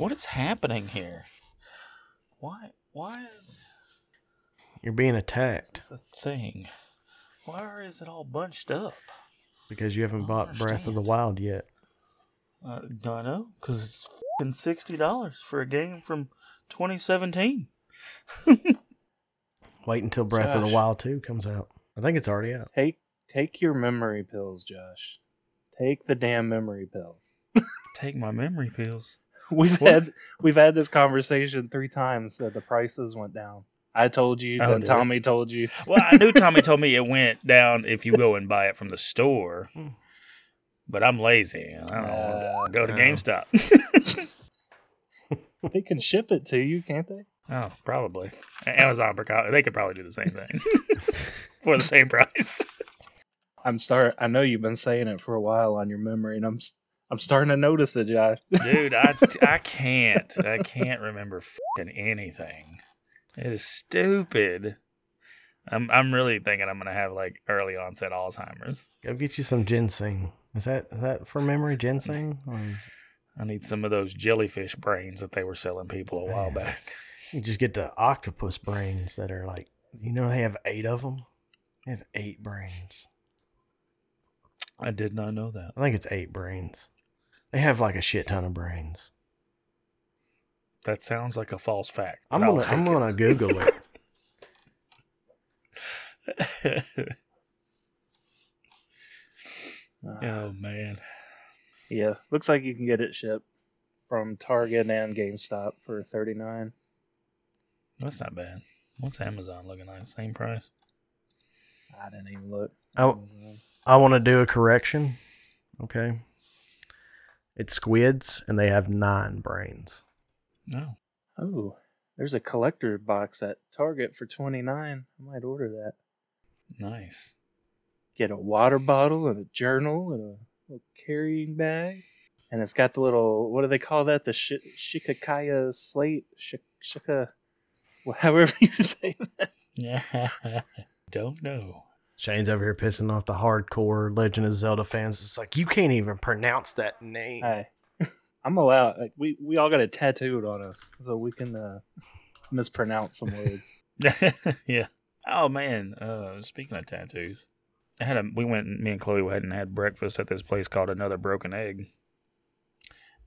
What is happening here? Why is... You're being attacked. It's a thing. Why is it all bunched up? Because you haven't bought Breath of the Wild yet. I know, because it's f***ing $60 for a game from 2017. Wait until Breath of the Wild 2 comes out. I think it's already out. Take your memory pills, Josh. Take the damn memory pills. Take my memory pills? We've had this conversation 3 times that the prices went down. I told you, then Tommy told you. Well, I knew Tommy told me it went down if you go and buy it from the store. But I'm lazy. I don't want to go to GameStop. They can ship it to you, can't they? Oh, probably. Amazon, they could probably do the same thing. For the same price. I know you've been saying it for a while on your memory, and I'm starting to notice it, Josh. Dude, I can't. I can't remember fucking anything. It is stupid. I'm really thinking I'm gonna have like early onset Alzheimer's. Go get you some ginseng. Is that for memory ginseng? Or... I need some of those jellyfish brains that they were selling people a while back. You just get the octopus brains that are like, they have 8 of them. They have 8 brains. I did not know that. I think it's 8 brains. They have like a shit ton of brains. That sounds like a false fact. I'm gonna Google it. Oh man. Yeah, looks like you can get it shipped from Target and GameStop for $39. That's not bad. What's Amazon looking like? Same price? I didn't even look. I want to do a correction. Okay. It's squids, and they have 9 brains. No. Oh, there's a collector box at Target for $29. I might order that. Nice. Get a water bottle and a journal and a little carrying bag. And it's got the little, what do they call that? The shikakaya slate? However you say that. Yeah. Don't know. Shane's over here pissing off the hardcore Legend of Zelda fans. It's like, you can't even pronounce that name. Hey, I'm allowed. Like, we all got it tattooed on us, so we can mispronounce some words. Yeah. Oh, man. Speaking of tattoos, me and Chloe went and had breakfast at this place called Another Broken Egg.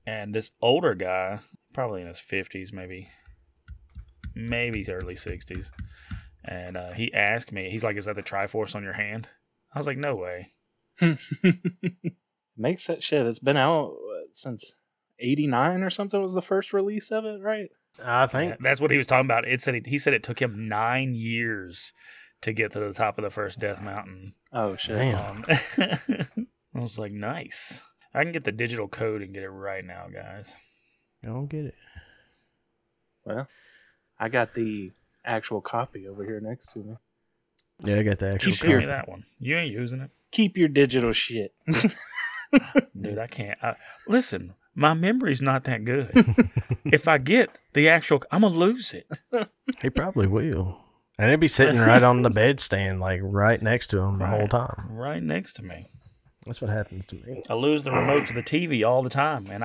And this older guy, probably in his 50s, maybe early 60s. And he asked me, he's like, is that the Triforce on your hand? I was like, no way. Makes that shit. It's been out since 89 or something was the first release of it, right? I think. That's what he was talking about. It said he said it took him 9 years to get to the top of the first Death Mountain. Oh, shit. Damn. I was like, nice. I can get the digital code and get it right now, guys. Don't get it. Well, I got the... actual copy over here next to me. Yeah, I got the actual copy. You show me that one. You ain't using it. Keep your digital shit. Dude, I can't. Listen, my memory's not that good. If I get the actual, I'm going to lose it. He probably will. And it'd be sitting right on the bedstand, like right next to him the whole time. Right next to me. That's what happens to me. I lose the remote to the TV all the time, and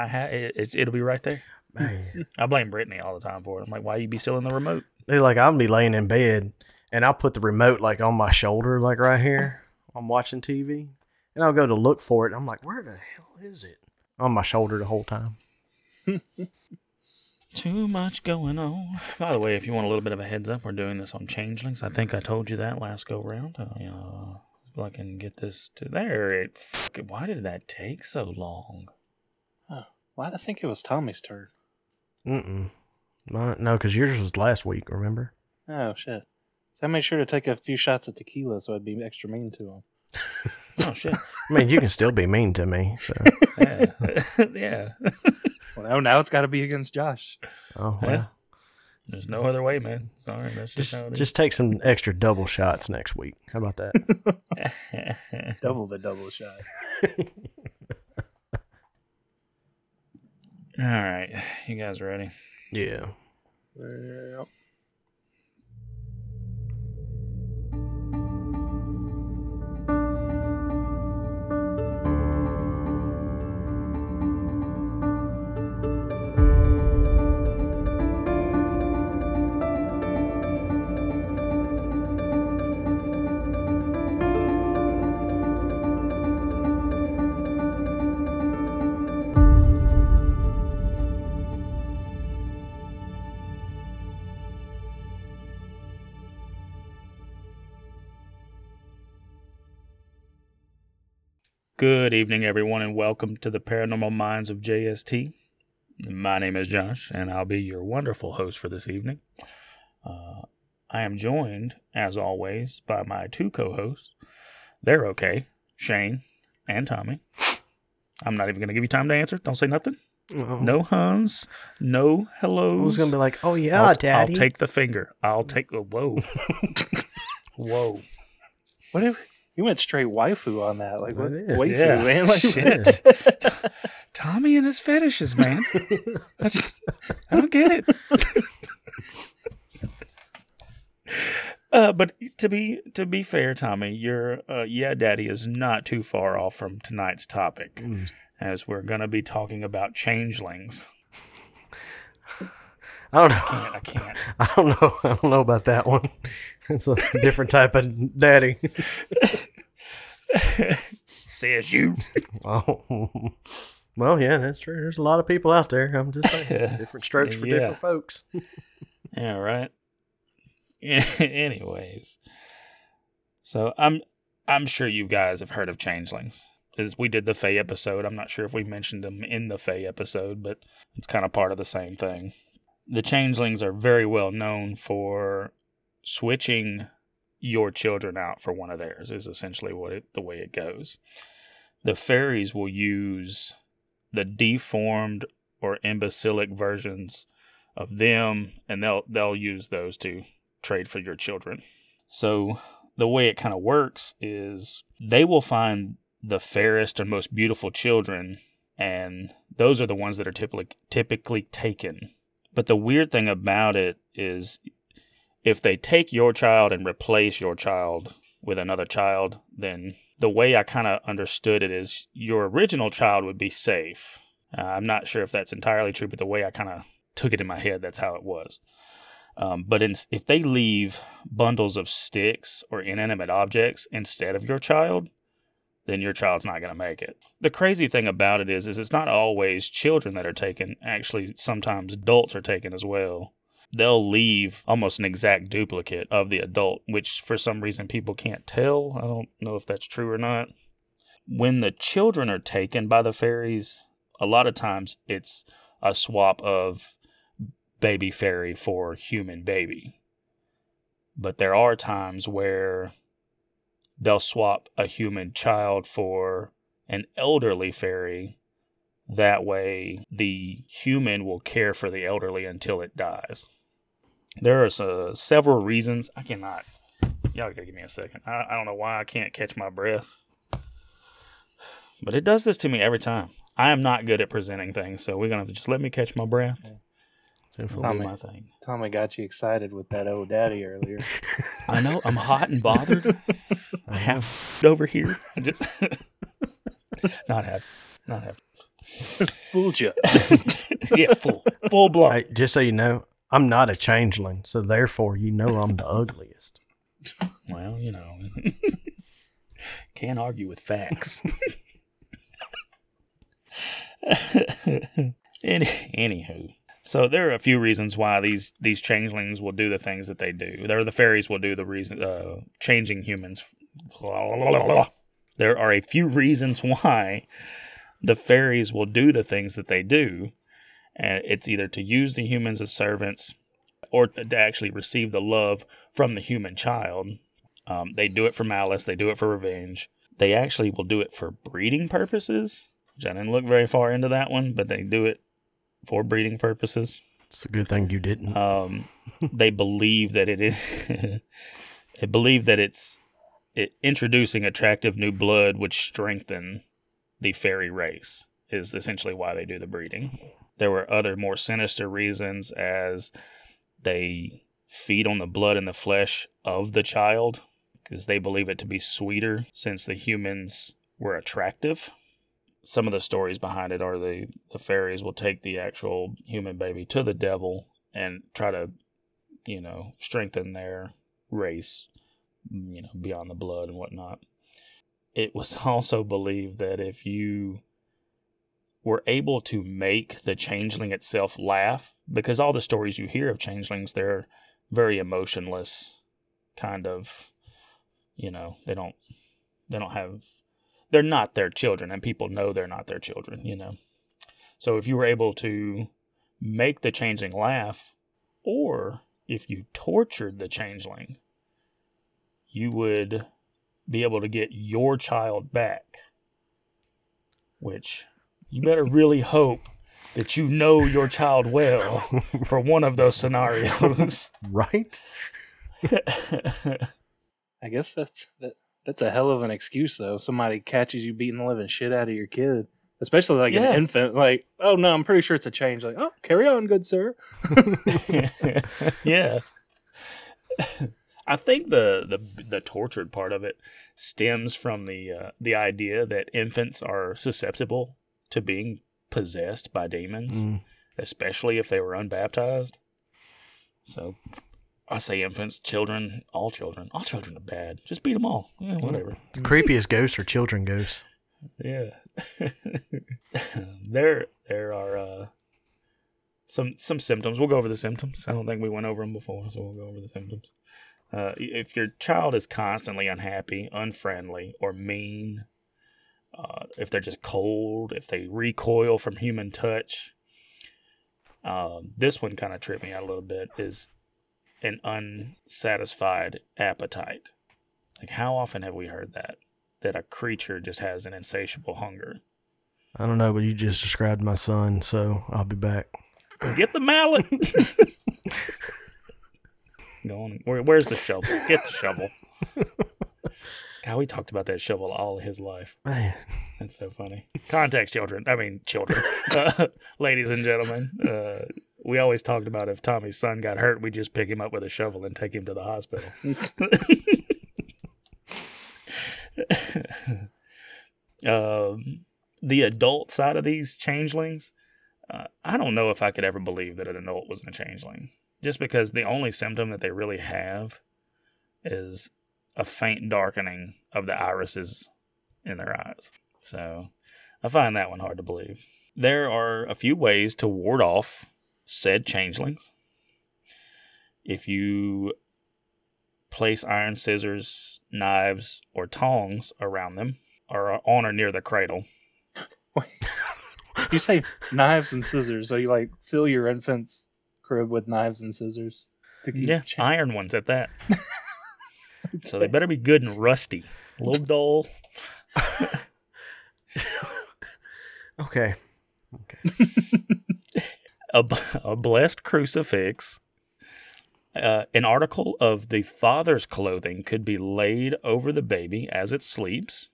it'll be right there. Man. I blame Brittany all the time for it. I'm like, why you be stealing the remote? Dude, like, I'll be laying in bed, and I'll put the remote, like, on my shoulder, like, right here. I'm watching TV, and I'll go to look for it, and I'm like, where the hell is it? On my shoulder the whole time. Too much going on. By the way, if you want a little bit of a heads up, we're doing this on Changelings. I think I told you that last go-round. If I can get this to there. Why did that take so long? Oh, well, I think it was Tommy's turn. Mm-mm. No, because yours was last week, remember? Oh, shit. So I made sure to take a few shots of tequila so I'd be extra mean to him. Oh, shit. I mean, you can still be mean to me. So. Yeah. Well, now it's got to be against Josh. Oh, well. Yeah. There's no other way, man. Sorry. That's just take some extra double shots next week. How about that? Double the double shot. All right. You guys ready? Yeah. Yep. Good evening, everyone, and welcome to the Paranormal Minds of JST. My name is Josh, and I'll be your wonderful host for this evening. I am joined, as always, by my two co-hosts. They're okay, Shane and Tommy. I'm not even going to give you time to answer. Don't say nothing. Oh. No huns, no hellos. I was going to be like, oh yeah, Daddy. I'll take the finger. I'll take the... Whoa. Whoa. Whatever. You went straight waifu on that. Like, what? Waifu, yeah. Man. Like, shit. Tommy and his fetishes, man. I don't get it. But to be fair, Tommy, your yeah, Daddy is not too far off from tonight's topic, as we're going to be talking about changelings. I don't know. I can't. I don't know about that one. It's a different type of daddy. Says you. Oh. Well, yeah, that's true. There's a lot of people out there. I'm just saying. Different strokes for different folks. Yeah, right. Anyways. So I'm sure you guys have heard of changelings. As we did the Fae episode. I'm not sure if we mentioned them in the Fae episode, but it's kind of part of the same thing. The changelings are very well known for switching your children out for one of theirs is essentially the way it goes. The fairies will use the deformed or imbecilic versions of them, and they'll use those to trade for your children. So the way it kind of works is they will find the fairest and most beautiful children, and those are the ones that are typically taken. But the weird thing about it is if they take your child and replace your child with another child, then the way I kind of understood it is your original child would be safe. I'm not sure if that's entirely true, but the way I kind of took it in my head, that's how it was. But if they leave bundles of sticks or inanimate objects instead of your child, then your child's not going to make it. The crazy thing about it is it's not always children that are taken. Actually, sometimes adults are taken as well. They'll leave almost an exact duplicate of the adult, which for some reason people can't tell. I don't know if that's true or not. When the children are taken by the fairies, a lot of times it's a swap of baby fairy for human baby. But there are times where they'll swap a human child for an elderly fairy. That way, the human will care for the elderly until it dies. There are several reasons. I cannot. Y'all gotta give me a second. I don't know why I can't catch my breath. But it does this to me every time. I am not good at presenting things, so we're going to have to just let me catch my breath. Yeah. Tommy got you excited with that old daddy earlier. I know. I'm hot and bothered. I have over here. I just not have. Fooled you. Yeah, full blown. Hey, just so you know, I'm not a changeling, so therefore you know I'm the ugliest. Well, you know, can't argue with facts. Anywho. So there are a few reasons why these changelings will do the things that they do. The fairies will do the reason changing humans. Blah, blah, blah, blah. There are a few reasons why the fairies will do the things that they do. And it's either to use the humans as servants or to actually receive the love from the human child. They do it for malice. They do it for revenge. They actually will do it for breeding purposes, which I didn't look very far into that one, but they do it for breeding purposes. It's a good thing you didn't. They believe that it is. They believe that it's introducing attractive new blood would strengthen the fairy race. Is essentially why they do the breeding. There were other more sinister reasons, as they feed on the blood and the flesh of the child because they believe it to be sweeter since the humans were attractive. Some of the stories behind it are the fairies will take the actual human baby to the devil and try to, you know, strengthen their race, you know, beyond the blood and whatnot. It was also believed that if you were able to make the changeling itself laugh, because all the stories you hear of changelings, they're very emotionless, kind of, you know, they don't have they're not their children, and people know they're not their children, you know. So if you were able to make the changeling laugh, or if you tortured the changeling, you would be able to get your child back, which you better really hope that you know your child well for one of those scenarios. Right? I guess that's a hell of an excuse, though. Somebody catches you beating the living shit out of your kid. Especially like an infant, like, oh no, I'm pretty sure it's a change. Like, oh, carry on, good sir. Yeah. I think the tortured part of it stems from the idea that infants are susceptible to being possessed by demons, especially if they were unbaptized. So I say infants, children, all children are bad. Just beat them all. Yeah, whatever. The creepiest ghosts are children ghosts. Yeah. There are some symptoms. We'll go over the symptoms. I don't think we went over them before, so we'll go over the symptoms. If your child is constantly unhappy, unfriendly, or mean, if they're just cold, if they recoil from human touch, this one kind of tripped me out a little bit, is an unsatisfied appetite. Like, how often have we heard that a creature just has an insatiable hunger? I don't know, but you just described my son, so I'll be back. Get the mallet. Go on. Where's the shovel? Get the shovel. God, we talked about that shovel all his life. Man. That's so funny. Context, children. Ladies and gentlemen, we always talked about if Tommy's son got hurt, we just pick him up with a shovel and take him to the hospital. The adult side of these changelings, I don't know if I could ever believe that an adult was a changeling, just because the only symptom that they really have is a faint darkening of the irises in their eyes. So I find that one hard to believe. There are a few ways to ward off said changelings. If you place iron, scissors, knives, or tongs around them, or on or near the cradle. Wait. You say knives and scissors, so you like fill your infant's crib with knives and scissors? Yeah, iron ones at that. So they better be good and rusty. A little dull. Okay. A blessed crucifix. An article of the father's clothing could be laid over the baby as it sleeps.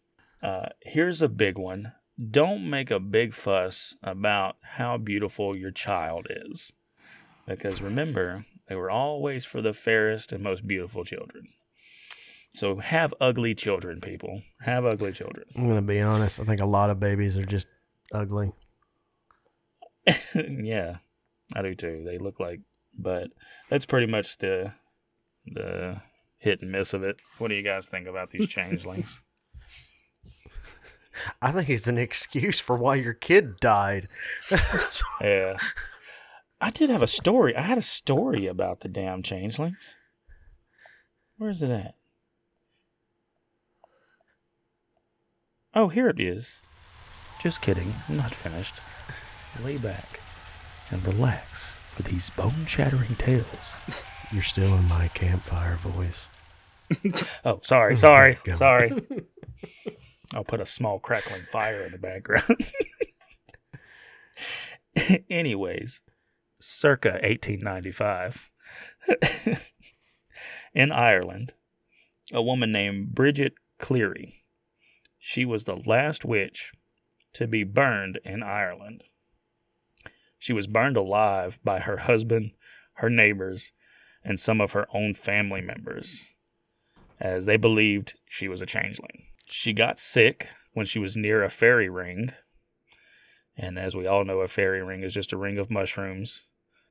Here's a big one. Don't make a big fuss about how beautiful your child is. Because remember, they were always for the fairest and most beautiful children. So have ugly children, people. Have ugly children. I'm going to be honest. I think a lot of babies are just ugly. Yeah, I do too. They look like... But that's pretty much the hit and miss of it. What do you guys think about these changelings? I think it's an excuse for why your kid died. Yeah. I had a story about the damn changelings. Where is it at? Oh, here it is. Just kidding. I'm not finished. Lay back and relax. For these bone-shattering tales. You're still in my campfire voice. Oh, sorry. I'll put a small crackling fire in the background. Anyways, circa 1895, in Ireland, a woman named Bridget Cleary. She was the last witch to be burned in Ireland. She was burned alive by her husband, her neighbors, and some of her own family members, as they believed she was a changeling. She got sick when she was near a fairy ring. And as we all know, a fairy ring is just a ring of mushrooms.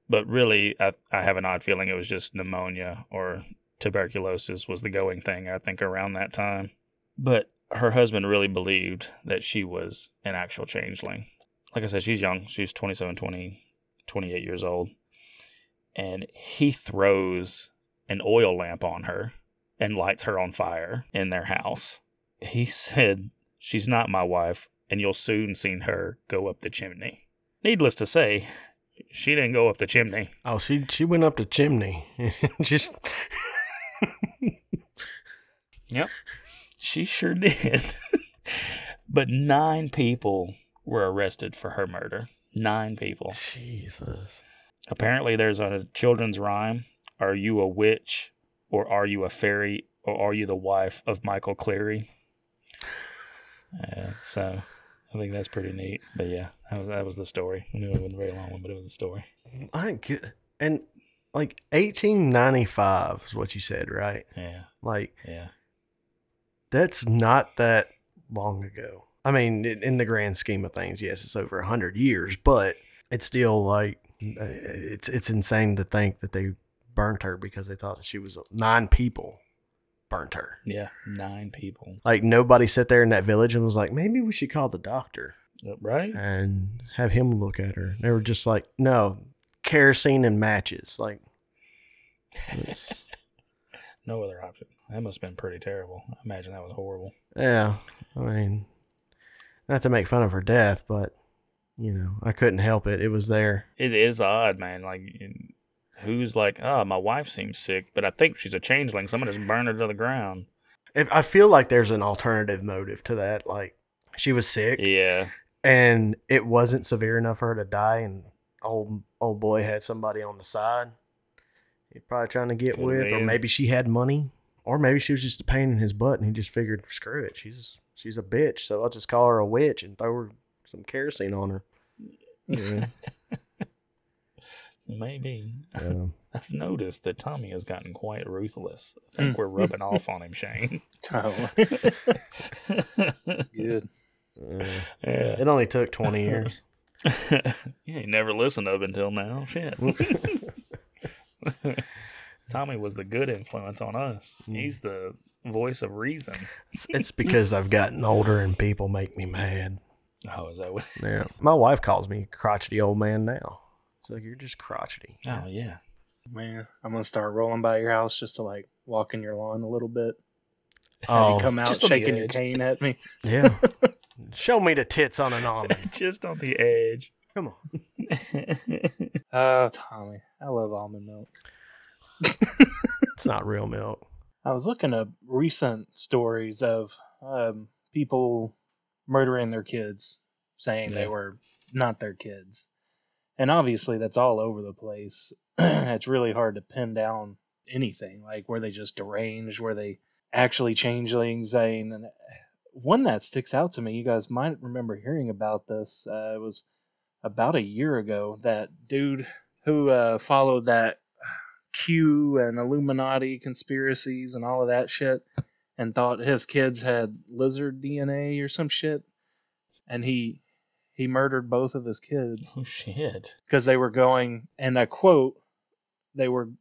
But really, I have an odd feeling it was just pneumonia or tuberculosis was the going thing, I think, around that time. But her husband really believed that she was an actual changeling. Like I said, she's young. She's 28 years old. And he throws an oil lamp on her and lights her on fire in their house. He said She's not my wife, and you'll soon see her go up the chimney. Needless to say, she didn't go up the chimney. Oh, she went up the chimney. Just... Yep, she sure did. But 9 people were arrested for her murder. 9 people. Jesus. Apparently there's a children's rhyme. Are you a witch, or are you a fairy, or are you the wife of Michael Cleary? So I think that's pretty neat. But yeah, that was the story. I knew it wasn't a very long one, but it was a story. I get, and like 1895 is what you said, right? Yeah. Like, yeah, that's not that long ago. I mean, in the grand scheme of things, yes, it's over 100 years, but it's still like, it's insane to think that they burnt her because they thought she was 9 people. Burnt her. Yeah, 9 people. Like, nobody sat there in that village and was like, maybe we should call the doctor. Right. And have him look at her. They were just like, no, kerosene and matches. Like, no other option. That must have been pretty terrible. I imagine that was horrible. Yeah. I mean, not to make fun of her death, but, you know, I couldn't help it. It was there. It is odd, man. Like, who's like, oh, my wife seems sick, but I think she's a changeling, so I'm going to just burn her to the ground. If, I feel like there's an alternative motive to that. Like, she was sick. Yeah. And it wasn't severe enough for her to die, and old boy had somebody on the side he's probably trying to get with, or maybe she had money, or maybe she was just a pain in his butt, and he just figured, screw it, she's a bitch, so I'll just call her a witch and throw her some kerosene on her. Yeah. Maybe. I've noticed that Tommy has gotten quite ruthless. I think we're rubbing off on him, Shane. Oh. That's good. Yeah. It only took 20 years. You ain't never listened up until now. Shit. Tommy was the good influence on us. He's the voice of reason. It's because I've gotten older and people make me mad. Oh, is that what? Yeah. My wife calls me crotchety old man now. It's like, you're just crotchety. Oh, yeah. Man, I'm going to start rolling by your house just to, like, walk in your lawn a little bit. Oh. You come out shaking your cane at me. Yeah. Show me the tits on an almond. Just on the edge. Come on. Oh, Tommy. I love almond milk. It's not real milk. I was looking up recent stories of people murdering their kids, saying they were not their kids. And obviously, that's all over the place. It's really hard to pin down anything. Like, were they just deranged? Were they actually changelings? I mean, one that sticks out to me, you guys might remember hearing about this. It was about a year ago. That dude who followed that Q and Illuminati conspiracies and all of that shit, and thought his kids had lizard DNA or some shit. And he murdered both of his kids. Oh, shit. Because they were going, and I quote,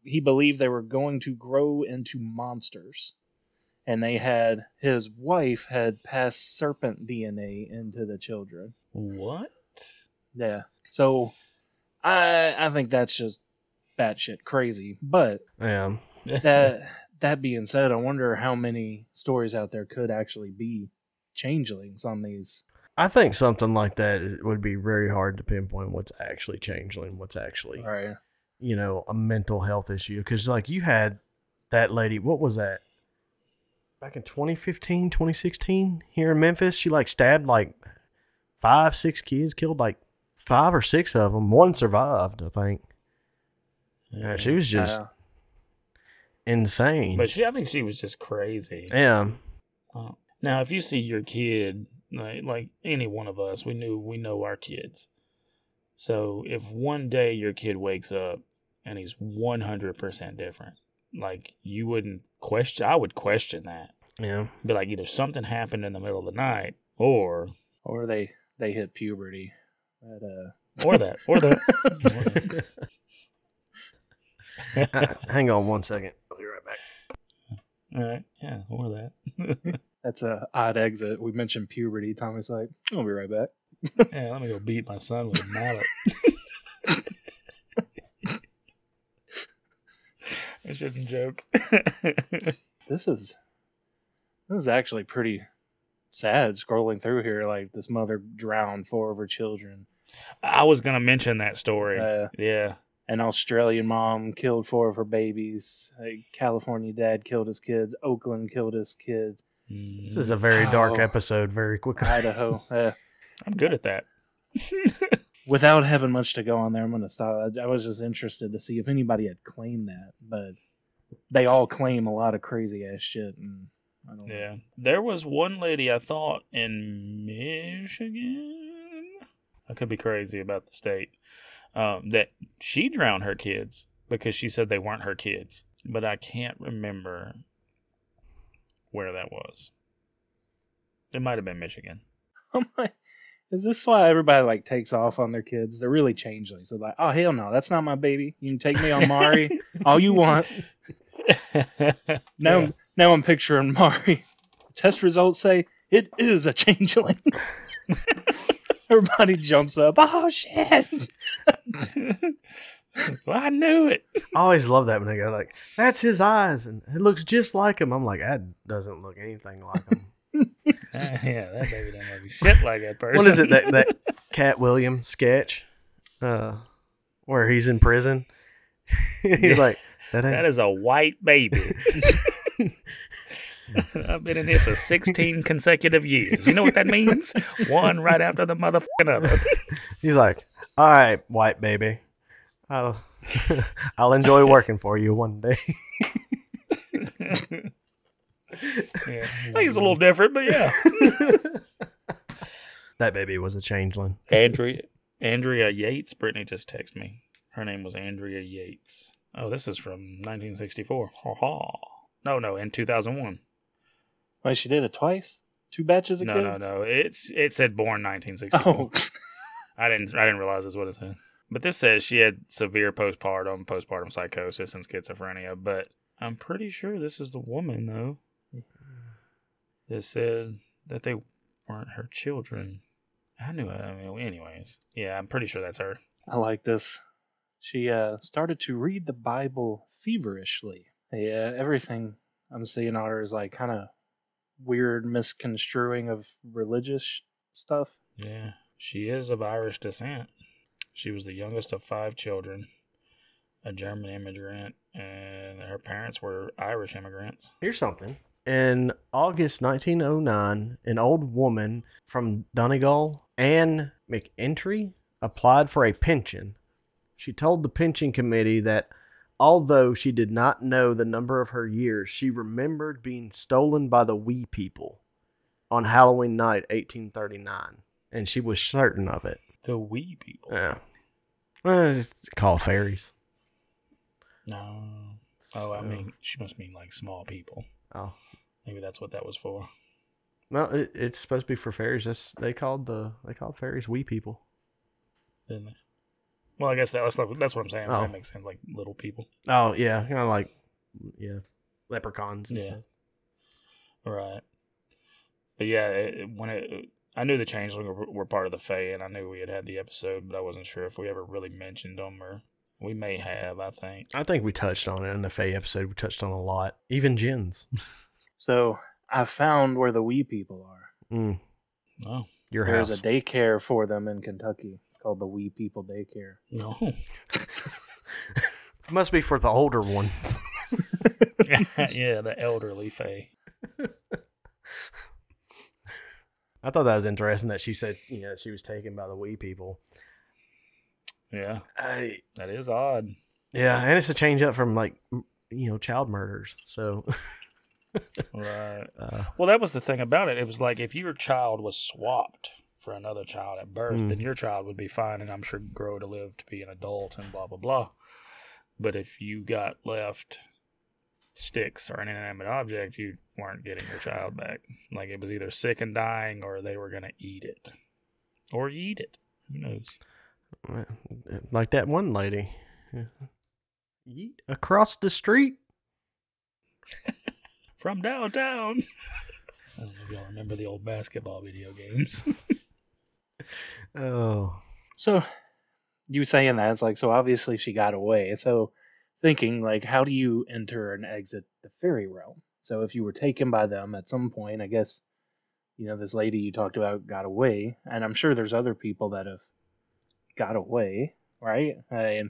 he believed they were going to grow into monsters. And his wife had passed serpent DNA into the children. What? Yeah. So, I think that's just batshit crazy. But, that being said, I wonder how many stories out there could actually be changelings on these. I think something like that would be very hard to pinpoint what's actually changeling, what's actually, you know, a mental health issue. Because, like, you had that lady, what was that? Back in 2015, 2016, here in Memphis, she, like, stabbed, like, 5, 6 kids, killed, like, 5 or 6 of them. One survived, I think. Yeah, she was just insane. But I think she was just crazy. Yeah. Now, if you see your kid... Like any one of us, we know our kids. So if one day your kid wakes up and he's 100% different, like you wouldn't question. I would question that. Yeah. Be like, either something happened in the middle of the night, or they hit puberty. Hang on one second. I'll be right back. All right. Yeah. Or that. That's a odd exit. We mentioned puberty. Tommy's like, I'll be right back. Yeah, let me go beat my son with a mallet. I shouldn't joke. This is actually pretty sad scrolling through here. Like, this mother drowned 4 of her children. I was going to mention that story. Yeah. An Australian mom killed 4 of her babies. A California dad killed his kids. Oakland killed his kids. This is a very dark episode very quickly. Idaho. I'm good at that. Without having much to go on there, I'm going to stop. I was just interested to see if anybody had claimed that, but they all claim a lot of crazy-ass shit. And I don't know. There was one lady, I thought, in Michigan? I could be crazy about the state. That she drowned her kids because she said they weren't her kids. But I can't remember where that was. It might have been Michigan. Oh my... Is this why everybody like takes off on their kids? They're really changelings. They're like, oh, hell no, that's not my baby. You can take me on Mari all you want. Now I'm picturing Mari. Test results say it is a changeling. Everybody jumps up. Oh, shit. Well, I knew it. I always love that when they go like, that's his eyes and it looks just like him. I'm like, that doesn't look anything like him. Yeah, that baby doesn't have shit like that person. What is it, that Cat Williams sketch where he's in prison? He's like, that is a white baby. I've been in here for 16 consecutive years. You know what that means? One right after the motherfucking other. He's like, all right, white baby. I'll enjoy working for you one day. Yeah. I think it's a little different, but yeah. That baby was a changeling. Andrea Yates. Brittany just texted me. Her name was Andrea Yates. Oh, this is from 1964. Ha-ha. No, in 2001. Wait, she did it twice? 2 batches of kids? No. It said born 1964. Oh. I didn't realize that's what it said. But this says she had severe postpartum psychosis and schizophrenia, but I'm pretty sure this is the woman, though. That said that they weren't her children. I knew it. I mean, anyways. Yeah, I'm pretty sure that's her. I like this. She started to read the Bible feverishly. Yeah, everything I'm seeing on her is like kind of weird misconstruing of religious stuff. Yeah, she is of Irish descent. She was the youngest of 5 children. A German immigrant, and her parents were Irish immigrants. Here's something. In August 1909, an old woman from Donegal, Anne McEntry, applied for a pension. She told the pension committee that although she did not know the number of her years, she remembered being stolen by the Wee People on Halloween night, 1839, and she was certain of it. The Wee People? Yeah. It's called fairies. No. I mean, she must mean like small people. Oh, maybe that's what that was for. No, it's supposed to be for fairies. They called fairies Wee People, didn't they? Well, I guess that's what I'm saying. Oh. That makes sense, like little people. Oh yeah, kind of like leprechauns and stuff. Right. But yeah, I knew the changelings were part of the Fae, and I knew we had the episode, but I wasn't sure if we ever really mentioned them or. We may have, I think. I think we touched on it in the Fae episode. We touched on a lot. Even gins. So, I found where the Wee People are. Mm. Oh, your house. There's a daycare for them in Kentucky. It's called the Wee People Daycare. No. It must be for the older ones. Yeah, the elderly Fae. I thought that was interesting that she said, she was taken by the Wee People. Yeah, that is odd. Yeah, and it's a change up from like, child murders. So, right. Well, that was the thing about it. It was like if your child was swapped for another child at birth, then your child would be fine, and I'm sure grow to live to be an adult and blah blah blah. But if you got left sticks or an inanimate object, you weren't getting your child back. Like it was either sick and dying, or they were gonna eat it. Who knows? Like that one lady. Yeet across the street. From downtown. I don't know if y'all remember the old basketball video games. Oh. So, you saying that, it's like, so obviously she got away. So, thinking, like, how do you enter and exit the fairy realm? So, if you were taken by them at some point, I guess... you know, this lady you talked about got away, and I'm sure there's other people that have got away, right? And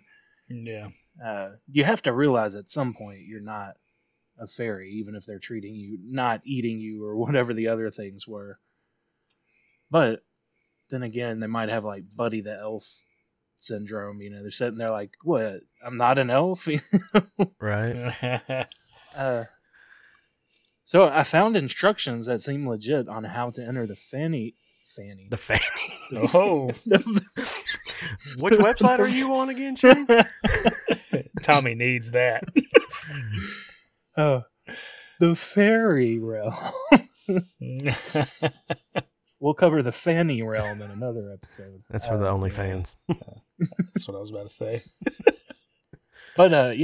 yeah, you have to realize at some point you're not a fairy, even if they're treating you, not eating you, or whatever the other things were. But then again, they might have like Buddy the Elf syndrome. You know, they're sitting there like, "What? I'm not an elf," right? So I found instructions that seem legit on how to enter the Fanny. The Fanny. Oh. Which website are you on again, Shane? Tommy needs that. The fairy realm. We'll cover the Fanny realm in another episode. That's for the Only Fans. That's what I was about to say. But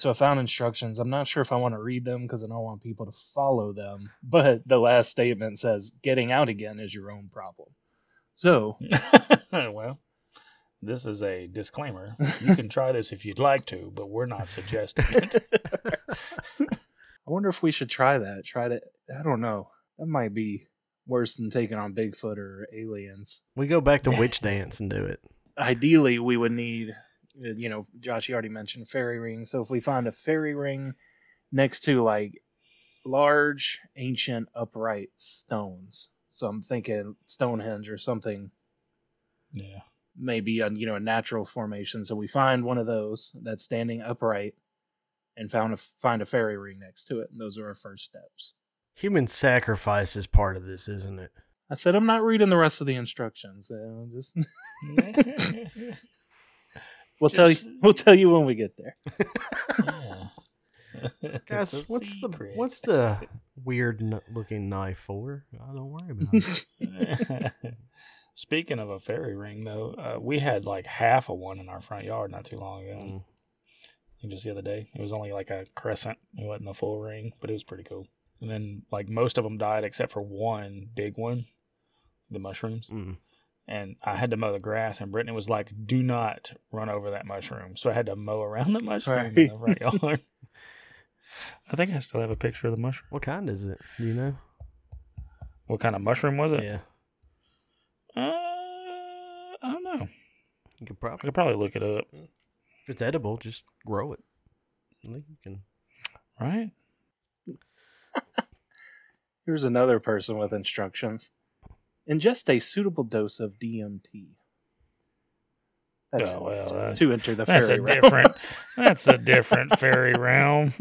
so I found instructions. I'm not sure if I want to read them because I don't want people to follow them. But the last statement says, "Getting out again is your own problem." So, well, this is a disclaimer. You can try this if you'd like to, but we're not suggesting it. I wonder if we should try that. I don't know. That might be worse than taking on Bigfoot or aliens. We go back to witch dance and do it. Ideally, we would need... You know, Josh, you already mentioned fairy ring. So if we find a fairy ring next to like large, ancient, upright stones, so I'm thinking Stonehenge or something. Yeah, maybe on, you know, a natural formation. So we find one of those that's standing upright, and find a fairy ring next to it. And those are our first steps. Human sacrifice is part of this, isn't it? I said I'm not reading the rest of the instructions. So just. We'll tell you when we get there. Yeah. Guys, what's the weird looking knife for? I don't worry about it. Speaking of a fairy ring, though, we had like half of one in our front yard not too long ago. Mm. I think just the other day, it was only like a crescent. It wasn't a full ring, but it was pretty cool. And then like most of them died except for one big one, the mushrooms. Mm. And I had to mow the grass, and Brittany was like, "Do not run over that mushroom." So I had to mow around the mushroom in the front yard. I think I still have a picture of the mushroom. What kind is it? Do you know? What kind of mushroom was it? Yeah. I don't know. I could probably look it up. If it's edible, just grow it. I think you can. Right? Here's another person with instructions. Ingest a suitable dose of DMT. To enter the fairy realm. That's a different fairy realm.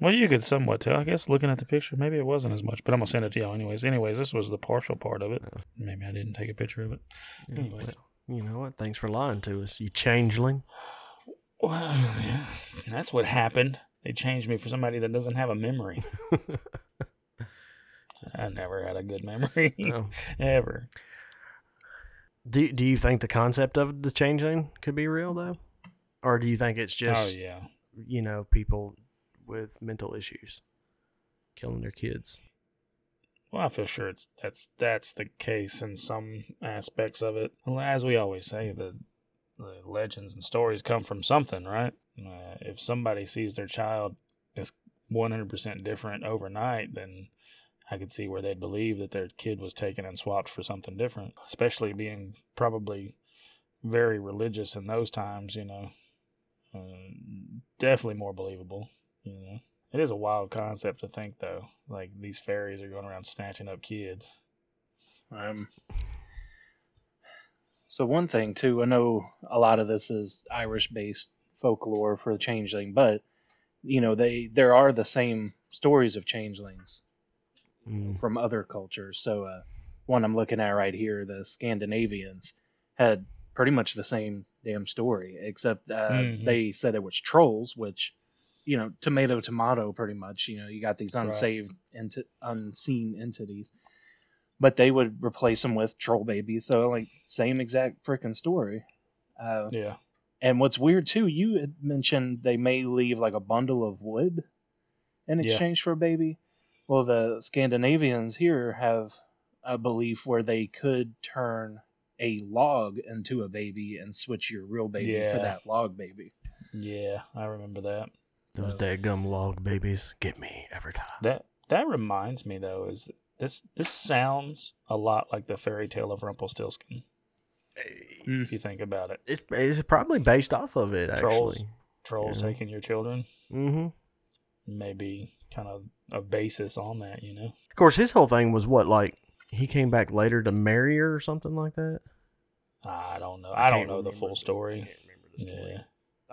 Well, you could somewhat tell. I guess looking at the picture, maybe it wasn't as much, but I'm going to send it to y'all anyways. Anyways, this was the partial part of it. Maybe I didn't take a picture of it. Anyways. Well, you know what? Thanks for lying to us, you changeling. Well, yeah. That's what happened. They changed me for somebody that doesn't have a memory. I never had a good memory, ever. Do you think the concept of the changeling could be real, though? Or do you think it's just, you know, people with mental issues killing their kids? Well, I feel sure that's the case in some aspects of it. Well, as we always say, the legends and stories come from something, right? If somebody sees their child as 100% different overnight, then... I could see where they'd believe that their kid was taken and swapped for something different, especially being probably very religious in those times, you know. Definitely more believable, you know. It is a wild concept to think, though. Like, these fairies are going around snatching up kids. So one thing, too, I know a lot of this is Irish-based folklore for the changeling, but, you know, there are the same stories of changelings. Mm. From other cultures. So one I'm looking at right here, the Scandinavians had pretty much the same damn story, except they said it was trolls, which, you know, tomato, pretty much. You know, you got these unseen entities, but they would replace them with troll babies. So like same exact freaking story. Yeah. And what's weird too, you had mentioned they may leave like a bundle of wood in exchange for a baby. Well, the Scandinavians here have a belief where they could turn a log into a baby and switch your real baby for that log baby. Yeah, I remember that. Those dadgum log babies get me every time. That reminds me, though, is This sounds a lot like the fairy tale of Rumpelstilzchen. If you think about it, it's probably based off of it. Trolls yeah. taking your children. Mm-hmm. Maybe kind of a basis on that, you know. Of course, his whole thing was what, like he came back later to marry her or something like that. I don't know. I don't know the full story. I can't remember the story. Yeah.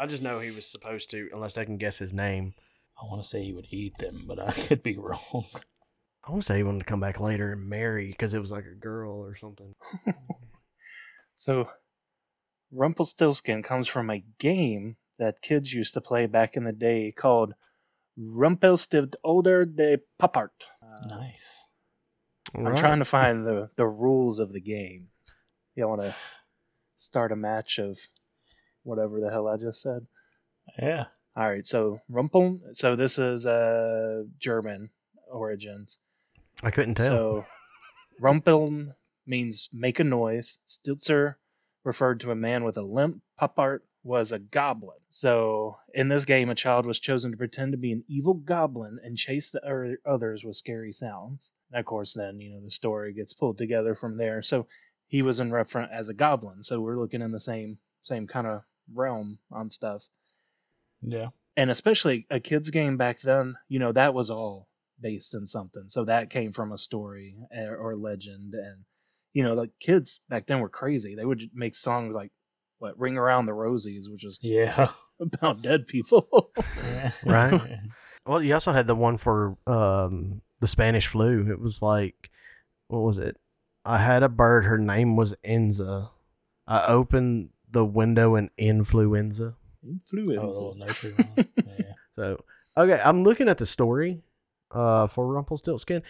I just know he was supposed to, unless I can guess his name. I want to say he would eat them, but I could be wrong. I want to say he wanted to come back later and marry because it was like a girl or something. So, Rumpelstilzchen comes from a game that kids used to play back in the day called Rumpelstilzchen Oder de Papart. Nice. Right. I'm trying to find the rules of the game. You don't want to start a match of whatever the hell I just said. Yeah. All right, so Rumpel. So this is German origins. I couldn't tell. So Rumpeln means make a noise. Stilzer referred to a man with a limp. Papart was a goblin. So in this game, a child was chosen to pretend to be an evil goblin and chase the others with scary sounds. And of course, then the story gets pulled together from there. So he was in reference as a goblin. So we're looking in the same kind of realm on stuff. Yeah. And especially a kid's game back then, that was all based in something. So that came from a story or legend. And like kids back then were crazy. They would make songs like Ring Around the Rosies, which is about dead people. Yeah. Right. Well, you also had the one for the Spanish flu. It was like, what was it? I had a bird. Her name was Enza. I opened the window and influenza. Oh, no, yeah. So, okay, I'm looking at the story for Rumpelstiltskin.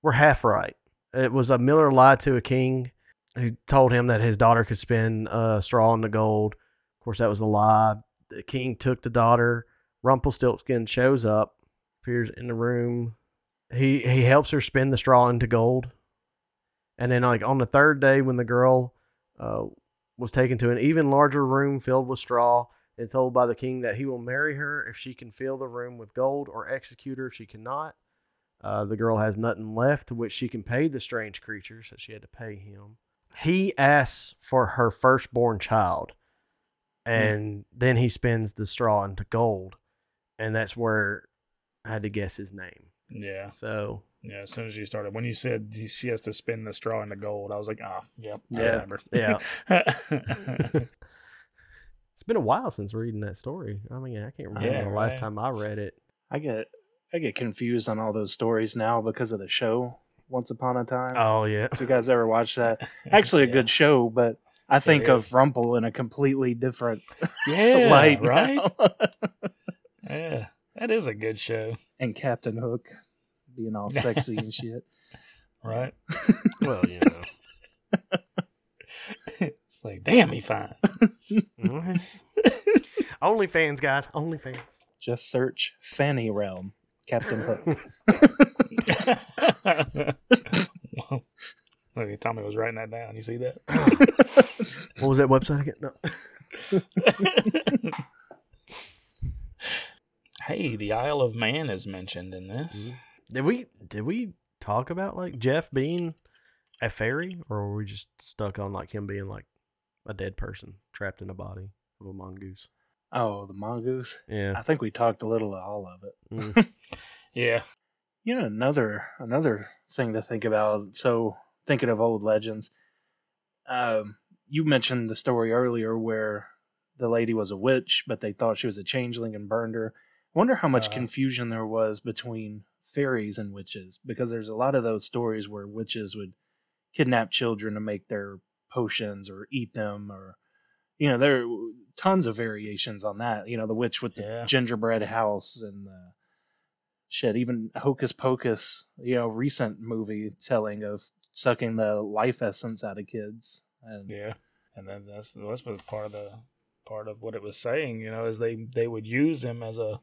We're half right. It was a miller lied to a king who told him that his daughter could spin straw into gold. Of course, that was a lie. The king took the daughter. Rumpelstiltskin shows up, appears in the room. He helps her spin the straw into gold. And then, like, on the third day when the girl was taken to an even larger room filled with straw and told by the king that he will marry her if she can fill the room with gold or execute her if she cannot. The girl has nothing left to which she can pay the strange creature, so she had to pay him. He asks for her firstborn child, and then he spins the straw into gold, and that's where I had to guess his name. Yeah. So... yeah, as soon as you started. When you said she has to spin the straw into gold, I was like, yep. Yeah. Yeah. It's been a while since reading that story. I mean, I can't remember the last time I read it. I get confused on all those stories now because of the show, Once Upon a Time. Oh, yeah. If you guys ever watched that? Actually, a good show, but I think of Rumpel in a completely different light. Right? Yeah, that is a good show. And Captain Hook. Being all sexy and shit. Right? Well, It's like, damn, he fine. Only Fans, guys. Only Fans. Just search Fanny Realm, Captain Hook. Look, Tommy was writing that down. You see that? What was that website again? No. Hey, the Isle of Man is mentioned in this. Mm-hmm. Did we talk about like Jeff being a fairy, or were we just stuck on like him being like a dead person trapped in a body of a mongoose? Oh, the mongoose. Yeah, I think we talked a little of all of it. Mm. Yeah, another thing to think about. So thinking of old legends, you mentioned the story earlier where the lady was a witch, but they thought she was a changeling and burned her. I wonder how much confusion there was between fairies and witches, because there's a lot of those stories where witches would kidnap children to make their potions or eat them, or there are tons of variations on that. The witch with the gingerbread house and shit, even Hocus Pocus, recent movie telling of sucking the life essence out of kids. And and then that's part of what it was saying, is they would use him as a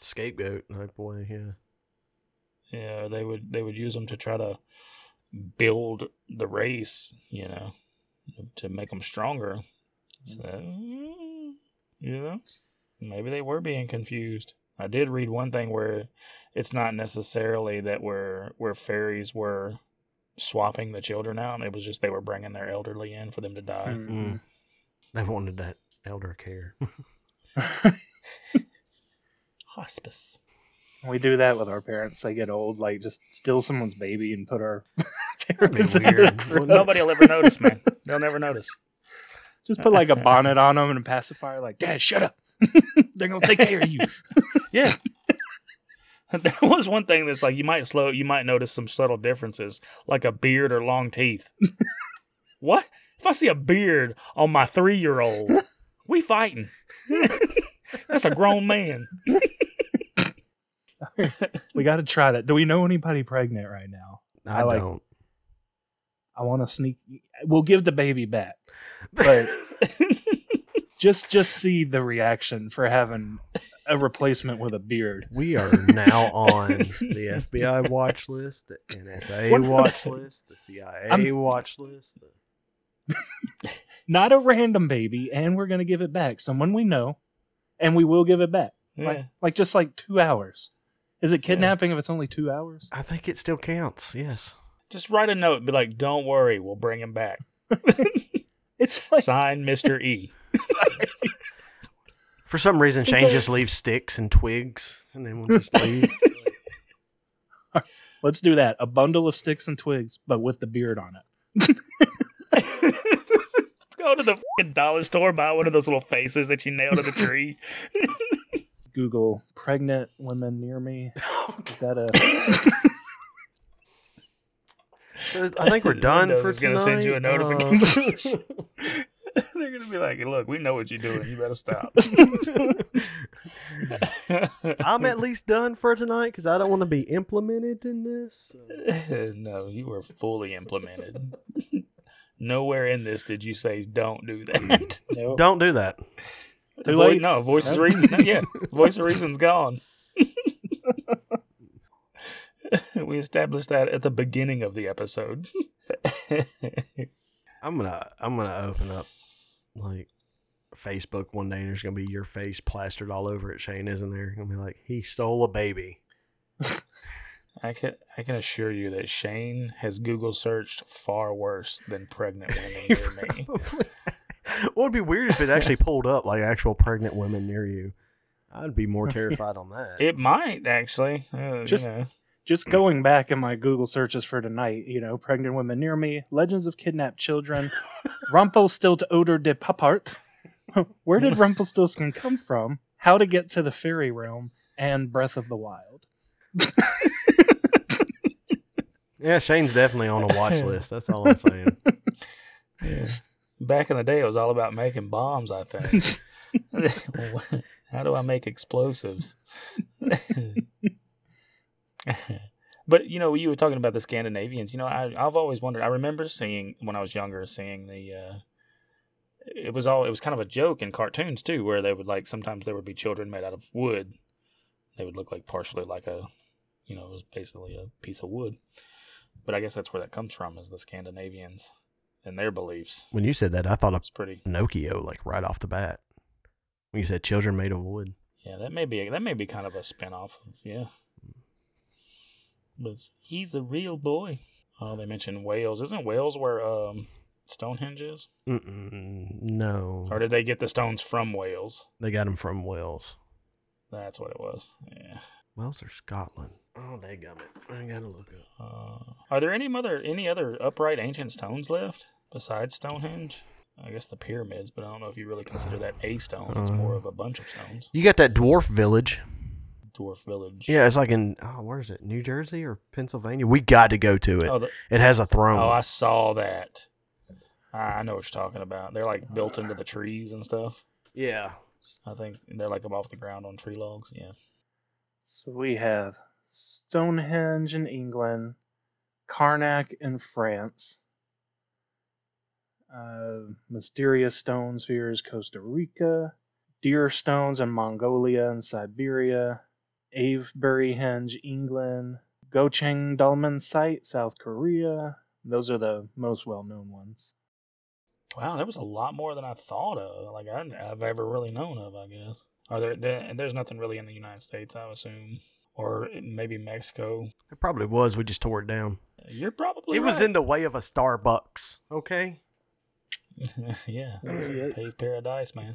scapegoat. Oh boy, yeah. Yeah, they would use them to try to build the race, to make them stronger. So, maybe they were being confused. I did read one thing where it's not necessarily that where fairies were swapping the children out. It was just they were bringing their elderly in for them to die. Mm-hmm. They wanted that elder care. Hospice. We do that with our parents. They get old, like just steal someone's baby and put our parents in their crib. Well, nobody will ever notice, man. They'll never notice. Just put like a bonnet on them and a pacifier, like, Dad, shut up. They're going to take care of you. Yeah. There was one thing that's like, you might notice some subtle differences, like a beard or long teeth. What? If I see a beard on my 3-year-old, we fighting. That's a grown man. We got to try that. Do we know anybody pregnant right now? I don't. I want to sneak. We'll give the baby back, but just see the reaction for having a replacement with a beard. We are now on the FBI watch list, the NSA watch list, the CIA watch list. Not a random baby, and we're going to give it back. Someone we know, and we will give it back. Yeah. Like just like 2 hours. Is it kidnapping if it's only 2 hours? I think it still counts, yes. Just write a note, be like, don't worry, we'll bring him back. It's like... Signed, Mr. E. For some reason, Shane just leaves sticks and twigs, and then we'll just leave. Let's do that. A bundle of sticks and twigs, but with the beard on it. Go to the fucking dollar store, buy one of those little faces that you nail to the tree. Google pregnant women near me. Is that a... I think we're done for tonight. Windows is going to send you a notification. They're going to be like, look, we know what you're doing. You better stop. I'm at least done for tonight because I don't want to be implemented in this. So. No, you were fully implemented. Nowhere in this did you say, don't do that. Nope. Don't do that. Too late? No, voice of reason. Yeah, voice of reason's gone. We established that at the beginning of the episode. I'm gonna open up like Facebook one day, and there's gonna be your face plastered all over it. Shane isn't there? Gonna be like, he stole a baby. I can assure you that Shane has Google searched far worse than pregnant women near me. It would be weird if it actually pulled up like actual pregnant women near you. I'd be more terrified on that. It might actually. Just going back in my Google searches for tonight, pregnant women near me, legends of kidnapped children, Rumpelstilzchen Oder de Papart, where did Rumpelstilzchen come from, how to get to the fairy realm, and Breath of the Wild. Yeah, Shane's definitely on a watch list. That's all I'm saying. Yeah. Back in the day, it was all about making bombs, I think. How do I make explosives? But you were talking about the Scandinavians. I've always wondered. I remember seeing when I was younger, seeing the. It was kind of a joke in cartoons too, where they would like sometimes there would be children made out of wood. They would look like partially like a, it was basically a piece of wood. But I guess that's where that comes from, is the Scandinavians and their beliefs. When you said that, I thought it was pretty Pinocchio, like right off the bat. When you said children made of wood. Yeah, that may be kind of a spinoff. Yeah. But he's a real boy. Oh, they mentioned Wales. Isn't Wales where Stonehenge is? No. Or did they get the stones from Wales? They got them from Wales. That's what it was. Yeah. Wales or Scotland? Oh, they got it. I gotta look it up. Are there any other upright ancient stones left besides Stonehenge? I guess the pyramids, but I don't know if you really consider that a stone. It's more of a bunch of stones. You got that dwarf village. Yeah, it's like in, where is it? New Jersey or Pennsylvania? We got to go to it. It has a throne. Oh, I saw that. I know what you're talking about. They're like built into the trees and stuff. Yeah. I think they're like up off the ground on tree logs. Yeah. So we have Stonehenge in England, Carnac in France, mysterious stone spheres, Costa Rica, deer stones in Mongolia and Siberia, Aveburyhenge, England, Gocheng Dolmen site, South Korea. Those are the most well-known ones. Wow, there was a lot more than I thought of. Like I've ever really known of, I guess. Are there's nothing really in the United States, I assume, or maybe Mexico. There probably was. We just tore it down. You're probably. It right. was in the way of a Starbucks. Okay. Yeah, paved paradise, man.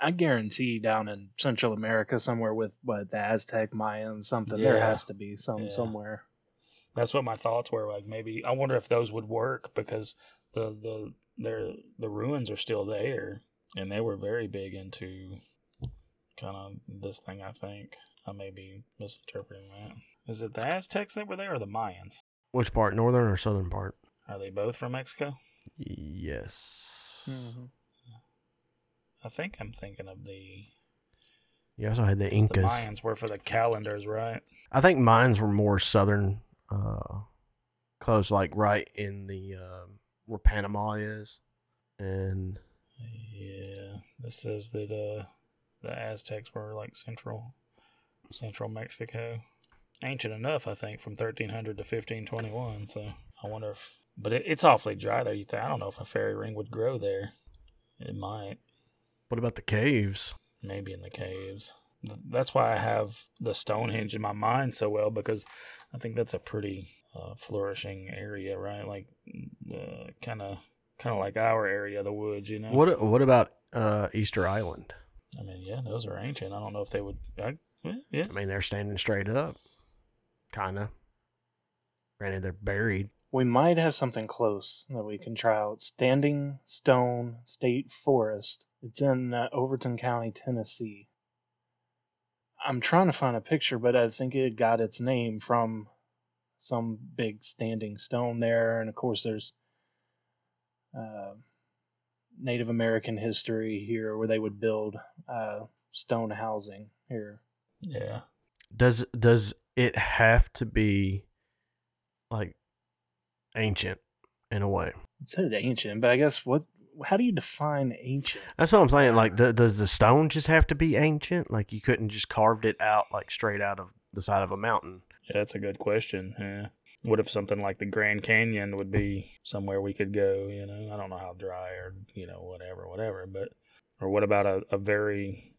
I guarantee down in Central America somewhere with the Aztec, Mayans, something. Yeah. There has to be somewhere. That's what my thoughts were. Like maybe I wonder if those would work because the ruins are still there, and they were very big into kind of this thing. I think I may be misinterpreting that. Is it the Aztecs that were there or the Mayans? Which part, northern or southern part? Are they both from Mexico? Yes. Mm-hmm. I think I'm thinking of the... You also had the Incas. The Mayans were for the calendars, right? I think mines were more southern, close, like right in the, where Panama is. And... Yeah, this says that the Aztecs were like central Mexico. Ancient enough, I think, from 1300 to 1521, so I wonder if... But it's awfully dry there. I don't know if a fairy ring would grow there. It might. What about the caves? Maybe in the caves. That's why I have the Stonehenge in my mind so well, because I think that's a pretty flourishing area, right? Like kind of like our area of the woods, you know? What about Easter Island? I mean, yeah, those are ancient. I don't know if they would... I mean, they're standing straight up. Kind of. Granted, they're buried. We might have something close that we can try out. Standing Stone State Forest. It's in Overton County, Tennessee. I'm trying to find a picture, but I think it got its name from some big standing stone there. And of course, there's Native American history here where they would build stone housing here. Yeah. Does it have to be like ancient in a way? It said ancient, but I guess how do you define ancient? That's what I'm saying. Like, does the stone just have to be ancient? Like, you couldn't just carved it out like straight out of the side of a mountain. Yeah, that's a good question. Yeah. What if something like the Grand Canyon would be somewhere we could go? You know, I don't know how dry or whatever. But or what about a very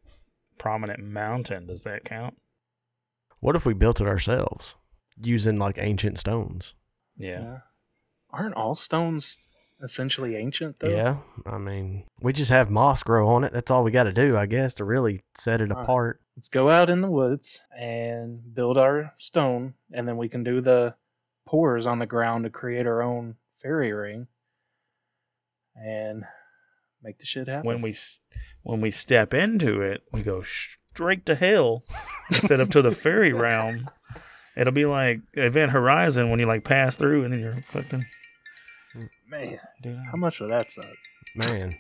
prominent mountain? Does that count? What if we built it ourselves using like ancient stones? Yeah. Aren't all stones essentially ancient, though? Yeah, I mean, we just have moss grow on it. That's all we got to do, I guess, to really set it apart. Right. Let's go out in the woods and build our stone, and then we can do the pores on the ground to create our own fairy ring and make the shit happen. When we step into it, we go straight to hell instead of to the fairy realm. It'll be like Event Horizon when you like pass through and then you're fucking... Man, dude, how much would that suck? Man.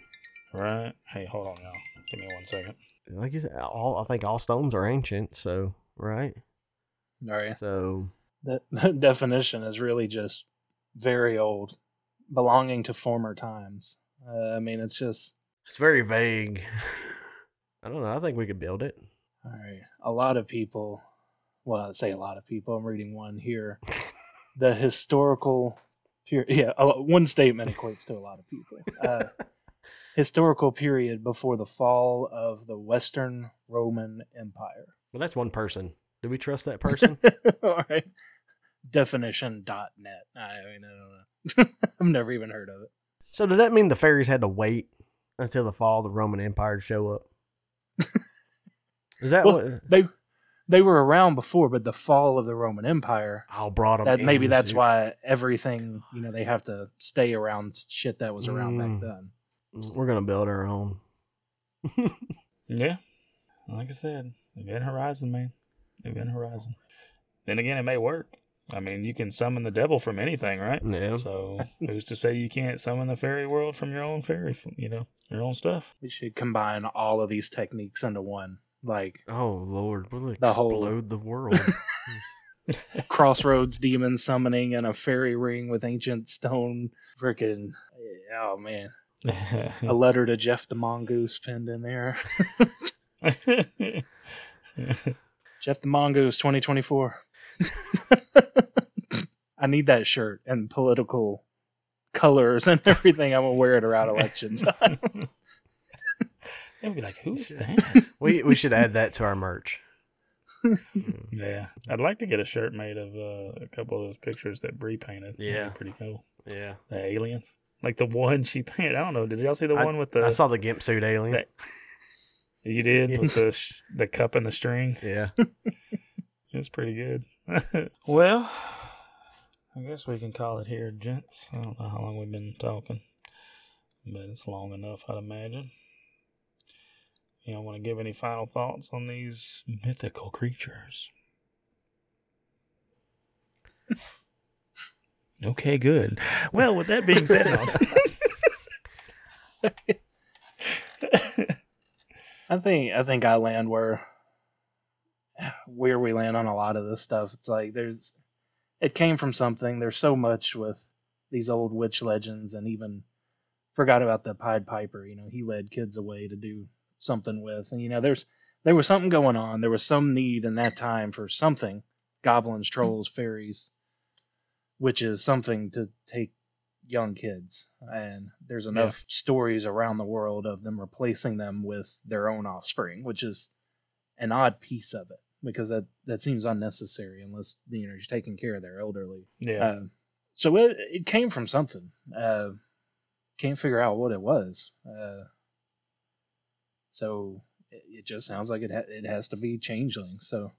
Right? Hey, hold on, y'all. Give me 1 second. Like you said, I think all stones are ancient, so, right? All right. So... That definition is really just very old, belonging to former times. I mean, it's just... It's very vague. I don't know. I think we could build it. All right. A lot of people... Well, I say a lot of people. I'm reading one here. The historical... Yeah, one statement equates to a lot of people. Historical period before the fall of the Western Roman Empire. Well, that's one person. Do we trust that person? All right. Definition.net. I don't know. I've never even heard of it. So does that mean the fairies had to wait until the fall of the Roman Empire to show up? Is that what... They were around before, but the fall of the Roman Empire. Brought them in. Maybe that's why everything, they have to stay around shit that was around back then. We're going to build our own. Yeah. Like I said, Event Horizon, man. Event Horizon. Then again, it may work. I mean, you can summon the devil from anything, right? Yeah. So who's to say you can't summon the fairy world from your own fairy, your own stuff? We should combine all of these techniques into one. Like, oh Lord, we'll explode the world. Crossroads demon summoning and a fairy ring with ancient stone. Freaking, oh man. A letter to Jeff the Mongoose pinned in there. Jeff the Mongoose 2024. I need that shirt and political colors and everything. I'm gonna wear it around election time. They'll be like, "Who's that?" We should add that to our merch. Yeah, I'd like to get a shirt made of a couple of those pictures that Bree painted. Yeah, pretty cool. Yeah, the aliens, like the one she painted. I don't know. Did y'all see the one with the? I saw the gimp suit alien. That, you did with the cup and the string. Yeah, it's pretty good. Well, I guess we can call it here, gents. I don't know how long we've been talking, but it's long enough, I'd imagine. You don't want to give any final thoughts on these mythical creatures? Okay, good. Well, with that being said, I think I land where we land on a lot of this stuff. It's like it came from something. There's so much with these old witch legends, and even forgot about the Pied Piper. You know, he led kids away to do something with, and you know, there was something going on. There was some need in that time for something. Goblins, trolls, fairies, witches, something to take young kids. And there's enough stories around the world of them replacing them with their own offspring, which is an odd piece of it, because that seems unnecessary unless, you know, you're taking care of their elderly. Yeah. So it came from something. Can't figure out what it was. So it just sounds like it has to be changelings. So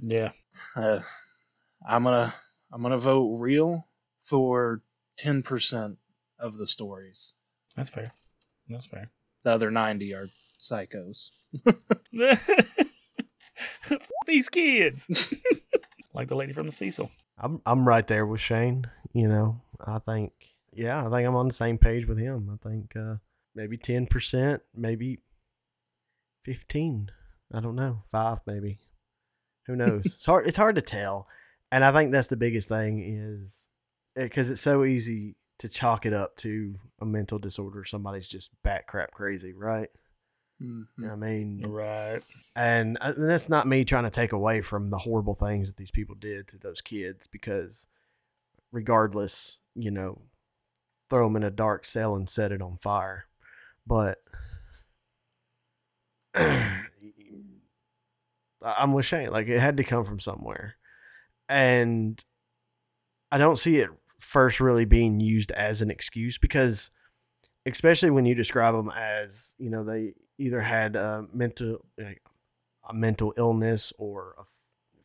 yeah, I'm gonna vote real for 10% of the stories. That's fair. That's fair. The other 90 are psychos. These kids, like the lady from the Cecil. I'm right there with Shane. You know, I think I'm on the same page with him. I think maybe 10%, maybe 15, I don't know, 5 maybe, who knows. it's hard to tell, and I think that's the biggest thing, is because it's so easy to chalk it up to a mental disorder. Somebody's just bat crap crazy, right? Mm-hmm. I mean, right, and that's not me trying to take away from the horrible things that these people did to those kids, because regardless, you know, throw them in a dark cell and set it on fire, but I'm with Shane. Like, it had to come from somewhere, and I don't see it first really being used as an excuse, because especially when you describe them as, you know, they either had a mental illness or a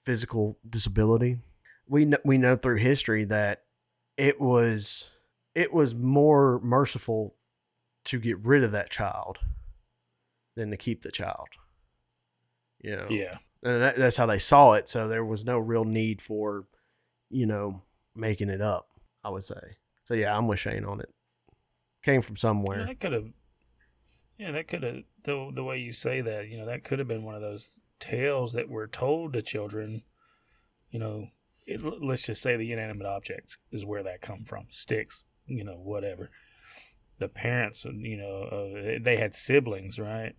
physical disability. We know through history that it was more merciful to get rid of that child than to keep the child. You know? Yeah. And that's how they saw it. So there was no real need for, you know, making it up, I would say. So yeah, I'm with Shane on it. Came from somewhere. That could have, the way you say that, you know, that could have been one of those tales that were told to children. You know, let's just say the inanimate object is where that come from. Sticks, you know, whatever. The parents, you know, they had siblings, right?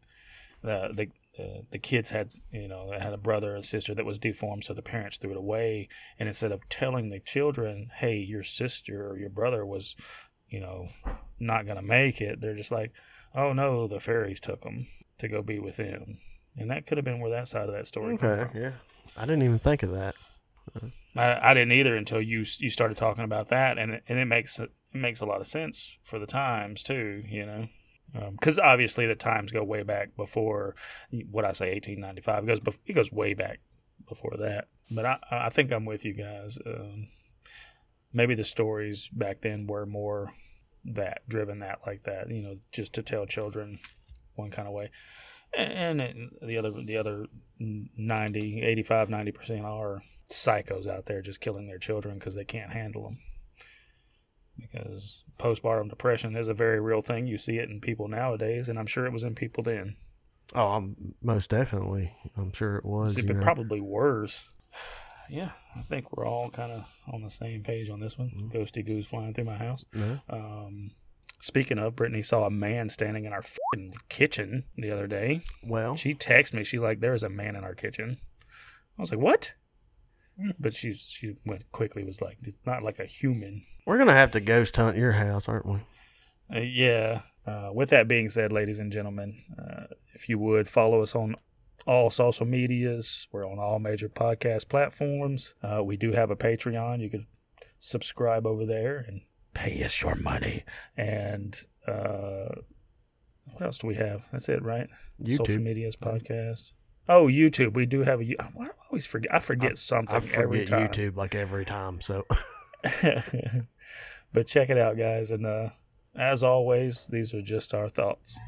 The kids had, you know, had a brother or sister that was deformed, so the parents threw it away. And instead of telling the children, hey, your sister or your brother was, you know, not going to make it, they're just like, oh, no, the fairies took them to go be with them. And that could have been where that side of that story came from. Yeah. I didn't even think of that. I didn't either until you started talking about that, and it makes a lot of sense for the times, too, you know. Because obviously the times go way back before, what I say, 1895. It goes way back before that. But I think I'm with you guys. Maybe the stories back then were more driven like that, you know, just to tell children one kind of way. And the other 85-90% are psychos out there just killing their children because they can't handle them. Because postpartum depression is a very real thing. You see it in people nowadays, and I'm sure it was in people then. Oh, most definitely. I'm sure it was. It's probably worse. Yeah, I think we're all kind of on the same page on this one. Mm-hmm. Ghosty goose flying through my house. Mm-hmm. Speaking of, Brittany saw a man standing in our f***ing kitchen the other day. Well, she texted me. She's like, there is a man in our kitchen. I was like, what? But she went quickly, was like, it's not like a human. We're going to have to ghost hunt your house, aren't we? Yeah. With that being said, ladies and gentlemen, if you would follow us on all social medias. We're on all major podcast platforms. We do have a Patreon. You can subscribe over there and pay us your money. And what else do we have? That's it, right? YouTube. Social medias, podcast. Oh, YouTube. We do have a... I always forget. I forget every time. YouTube like every time, so... But check it out, guys. And as always, these are just our thoughts.